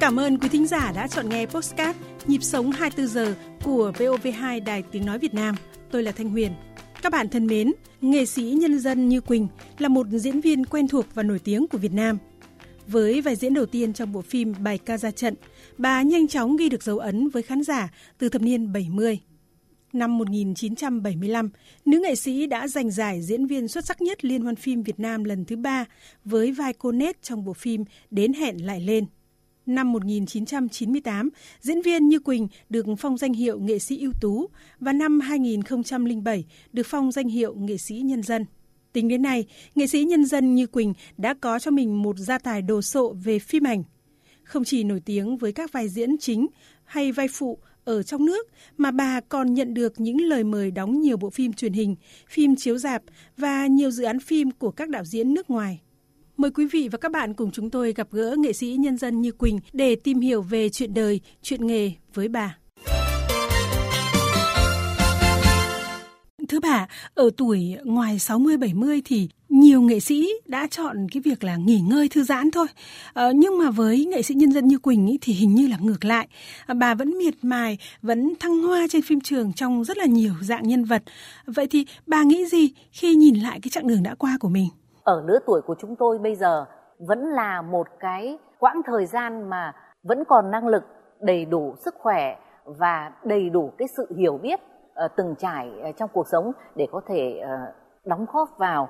Cảm ơn quý thính giả đã chọn nghe podcast Nhịp sống 24h của VOV2 Đài Tiếng nói Việt Nam. Tôi là Thanh Huyền. Các bạn thân mến, nghệ sĩ nhân dân Như Quỳnh là một diễn viên quen thuộc và nổi tiếng của Việt Nam. Với vai diễn đầu tiên trong bộ phim Bài ca ra trận, bà nhanh chóng ghi được dấu ấn với khán giả từ thập niên 70. Năm 1975, nữ nghệ sĩ đã giành giải diễn viên xuất sắc nhất Liên hoan phim Việt Nam lần thứ 3 với vai cô Nết trong bộ phim Đến Hẹn Lại Lên. Năm 1998, diễn viên Như Quỳnh được phong danh hiệu nghệ sĩ ưu tú và năm 2007 được phong danh hiệu nghệ sĩ nhân dân. Tính đến nay, nghệ sĩ nhân dân Như Quỳnh đã có cho mình một gia tài đồ sộ về phim ảnh. Không chỉ nổi tiếng với các vai diễn chính hay vai phụ ở trong nước, mà bà còn nhận được những lời mời đóng nhiều bộ phim truyền hình, phim chiếu rạp và nhiều dự án phim của các đạo diễn nước ngoài. Mời quý vị và các bạn cùng chúng tôi gặp gỡ nghệ sĩ nhân dân Như Quỳnh để tìm hiểu về chuyện đời, chuyện nghề với bà. Thưa bà, ở tuổi ngoài 60-70 thì nhiều nghệ sĩ đã chọn cái việc là nghỉ ngơi thư giãn thôi. Nhưng mà với nghệ sĩ nhân dân Như Quỳnh ý, thì hình như là ngược lại. Bà vẫn miệt mài, vẫn thăng hoa trên phim trường trong rất là nhiều dạng nhân vật. Vậy thì bà nghĩ gì khi nhìn lại cái chặng đường đã qua của mình? Ở lứa tuổi của chúng tôi bây giờ vẫn là một cái quãng thời gian mà vẫn còn năng lực, đầy đủ sức khỏe và đầy đủ cái sự hiểu biết từng trải trong cuộc sống để có thể đóng góp vào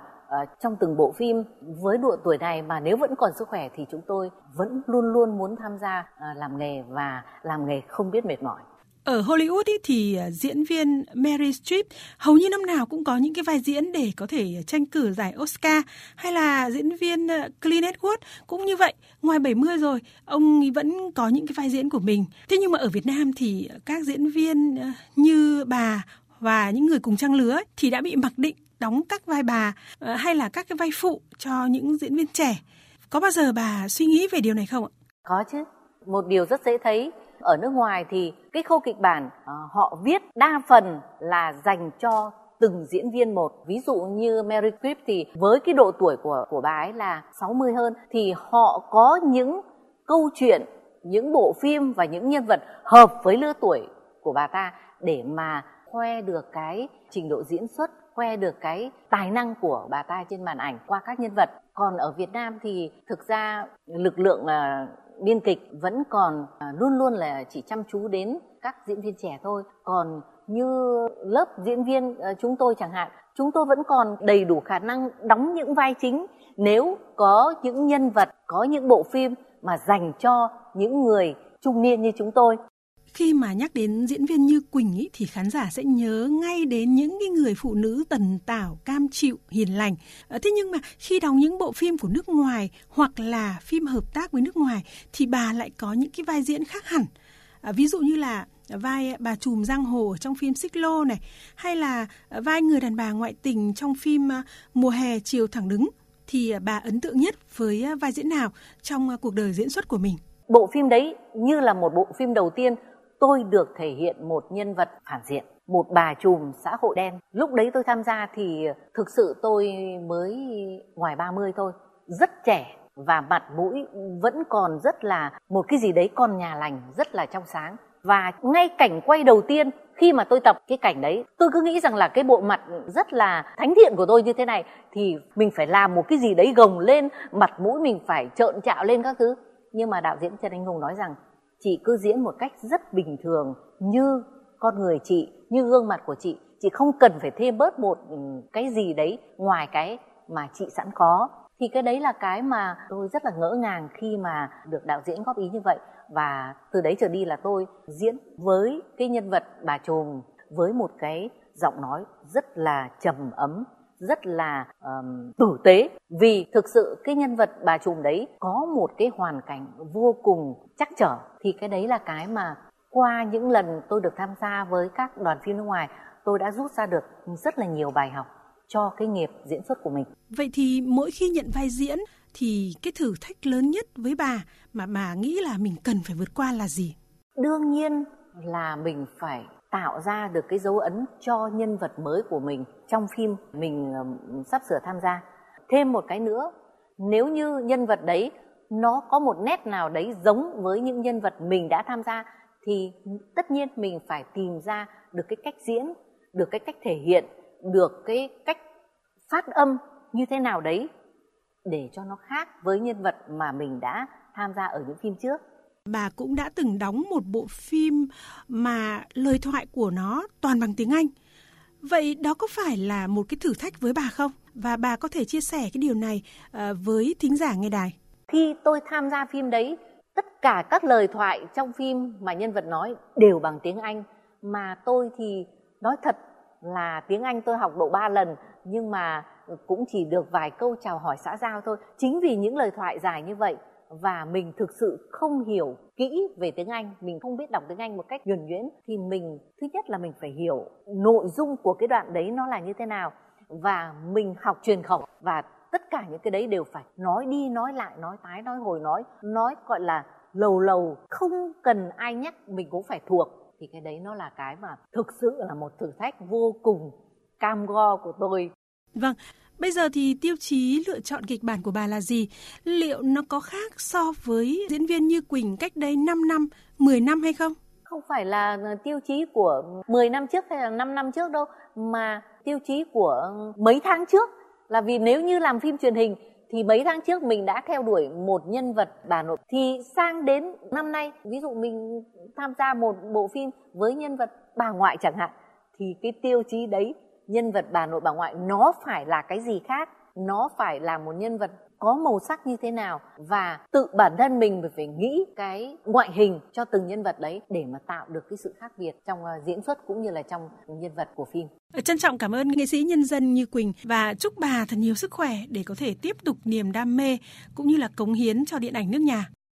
trong từng bộ phim. Với độ tuổi này mà nếu vẫn còn sức khỏe thì chúng tôi vẫn luôn luôn muốn tham gia làm nghề và làm nghề không biết mệt mỏi. Ở Hollywood ý, thì diễn viên Mary Streep hầu như năm nào cũng có những cái vai diễn để có thể tranh cử giải Oscar, hay là diễn viên Clint Eastwood cũng như vậy. Ngoài 70 rồi, ông ấy vẫn có những cái vai diễn của mình. Thế nhưng mà ở Việt Nam thì các diễn viên như bà và những người cùng trang lứa ấy, thì đã bị mặc định đóng các vai bà hay là các cái vai phụ cho những diễn viên trẻ. Có bao giờ bà suy nghĩ về điều này không ạ? Có chứ. Một điều rất dễ thấy. Ở nước ngoài thì cái khâu kịch bản họ viết đa phần là dành cho từng diễn viên một. Ví dụ như Mary Krip thì với cái độ tuổi của bà ấy là 60 hơn, thì họ có những câu chuyện, những bộ phim và những nhân vật hợp với lứa tuổi của bà ta để mà khoe được cái trình độ diễn xuất, khoe được cái tài năng của bà ta trên màn ảnh qua các nhân vật. Còn ở Việt Nam thì thực ra lực lượng biên kịch vẫn còn luôn luôn là chỉ chăm chú đến các diễn viên trẻ thôi. Còn như lớp diễn viên chúng tôi chẳng hạn, chúng tôi vẫn còn đầy đủ khả năng đóng những vai chính nếu có những nhân vật, có những bộ phim mà dành cho những người trung niên như chúng tôi. Khi mà nhắc đến diễn viên Như Quỳnh ý, thì khán giả sẽ nhớ ngay đến những cái người phụ nữ tần tảo, cam chịu, hiền lành. Thế nhưng mà khi đóng những bộ phim của nước ngoài hoặc là phim hợp tác với nước ngoài thì bà lại có những cái vai diễn khác hẳn. Ví dụ như là vai bà trùm giang hồ trong phim Xích Lô này, hay là vai người đàn bà ngoại tình trong phim Mùa hè Chiều Thẳng Đứng. Thì bà ấn tượng nhất với vai diễn nào trong cuộc đời diễn xuất của mình? Bộ phim đấy như là một bộ phim đầu tiên tôi được thể hiện một nhân vật phản diện, một bà trùm xã hội đen. Lúc đấy tôi tham gia thì thực sự tôi mới ngoài 30 thôi, rất trẻ và mặt mũi vẫn còn rất là một cái gì đấy con nhà lành, rất là trong sáng. Và ngay cảnh quay đầu tiên khi mà tôi tập cái cảnh đấy, tôi cứ nghĩ rằng là cái bộ mặt rất là thánh thiện của tôi như thế này thì mình phải làm một cái gì đấy gồng lên, mặt mũi mình phải trợn trạo lên các thứ. Nhưng mà đạo diễn Trần Anh Hùng nói rằng chị cứ diễn một cách rất bình thường, như con người chị, như gương mặt của chị không cần phải thêm bớt một cái gì đấy ngoài cái mà chị sẵn có. Thì cái đấy là cái mà tôi rất là ngỡ ngàng khi mà được đạo diễn góp ý như vậy. Và từ đấy trở đi là tôi diễn với cái nhân vật bà trùm với một cái giọng nói rất là trầm ấm, rất là tử tế, vì thực sự cái nhân vật bà trùm đấy có một cái hoàn cảnh vô cùng trắc trở. Thì cái đấy là cái mà qua những lần tôi được tham gia với các đoàn phim nước ngoài, tôi đã rút ra được rất là nhiều bài học cho cái nghiệp diễn xuất của mình. Vậy thì mỗi khi nhận vai diễn thì cái thử thách lớn nhất với bà mà bà nghĩ là mình cần phải vượt qua là gì? Đương nhiên là mình phải tạo ra được cái dấu ấn cho nhân vật mới của mình trong phim mình sắp sửa tham gia. Thêm một cái nữa nếu như nhân vật đấy nó có một nét nào đấy giống với những nhân vật mình đã tham gia, thì tất nhiên mình phải tìm ra được cái cách diễn, được cái cách thể hiện, được cái cách phát âm như thế nào đấy để cho nó khác với nhân vật mà mình đã tham gia ở những phim trước. Bà cũng đã từng đóng một bộ phim mà lời thoại của nó toàn bằng tiếng Anh. Vậy đó có phải là một cái thử thách với bà không? Và bà có thể chia sẻ cái điều này với thính giả nghe đài. Khi tôi tham gia phim đấy, tất cả các lời thoại trong phim mà nhân vật nói đều bằng tiếng Anh. Mà tôi thì nói thật là tiếng Anh tôi học độ 3 lần, nhưng mà cũng chỉ được vài câu chào hỏi xã giao thôi. Chính vì những lời thoại dài như vậy và mình thực sự không hiểu kỹ về tiếng Anh, mình không biết đọc tiếng Anh một cách nhuần nhuyễn, thì mình thứ nhất là mình phải hiểu nội dung của cái đoạn đấy nó là như thế nào, và mình học truyền khẩu, và tất cả những cái đấy đều phải nói đi nói lại, nói tái nói hồi, nói gọi là lầu lầu, không cần ai nhắc mình cũng phải thuộc. Thì cái đấy nó là cái mà thực sự là một thử thách vô cùng cam go của tôi. Vâng, bây giờ thì tiêu chí lựa chọn kịch bản của bà là gì? Liệu nó có khác so với diễn viên Như Quỳnh cách đây 5 năm, 10 năm hay không? Không phải là tiêu chí của 10 năm trước hay là 5 năm trước đâu, mà tiêu chí của mấy tháng trước. Là vì nếu như làm phim truyền hình thì mấy tháng trước mình đã theo đuổi một nhân vật bà nội, thì sang đến năm nay, ví dụ mình tham gia một bộ phim với nhân vật bà ngoại chẳng hạn, thì cái tiêu chí đấy, nhân vật bà nội bà ngoại nó phải là cái gì khác, nó phải là một nhân vật có màu sắc như thế nào, và tự bản thân mình phải nghĩ cái ngoại hình cho từng nhân vật đấy để mà tạo được cái sự khác biệt trong diễn xuất cũng như là trong nhân vật của phim. Trân trọng cảm ơn nghệ sĩ nhân dân Như Quỳnh và chúc bà thật nhiều sức khỏe để có thể tiếp tục niềm đam mê cũng như là cống hiến cho điện ảnh nước nhà.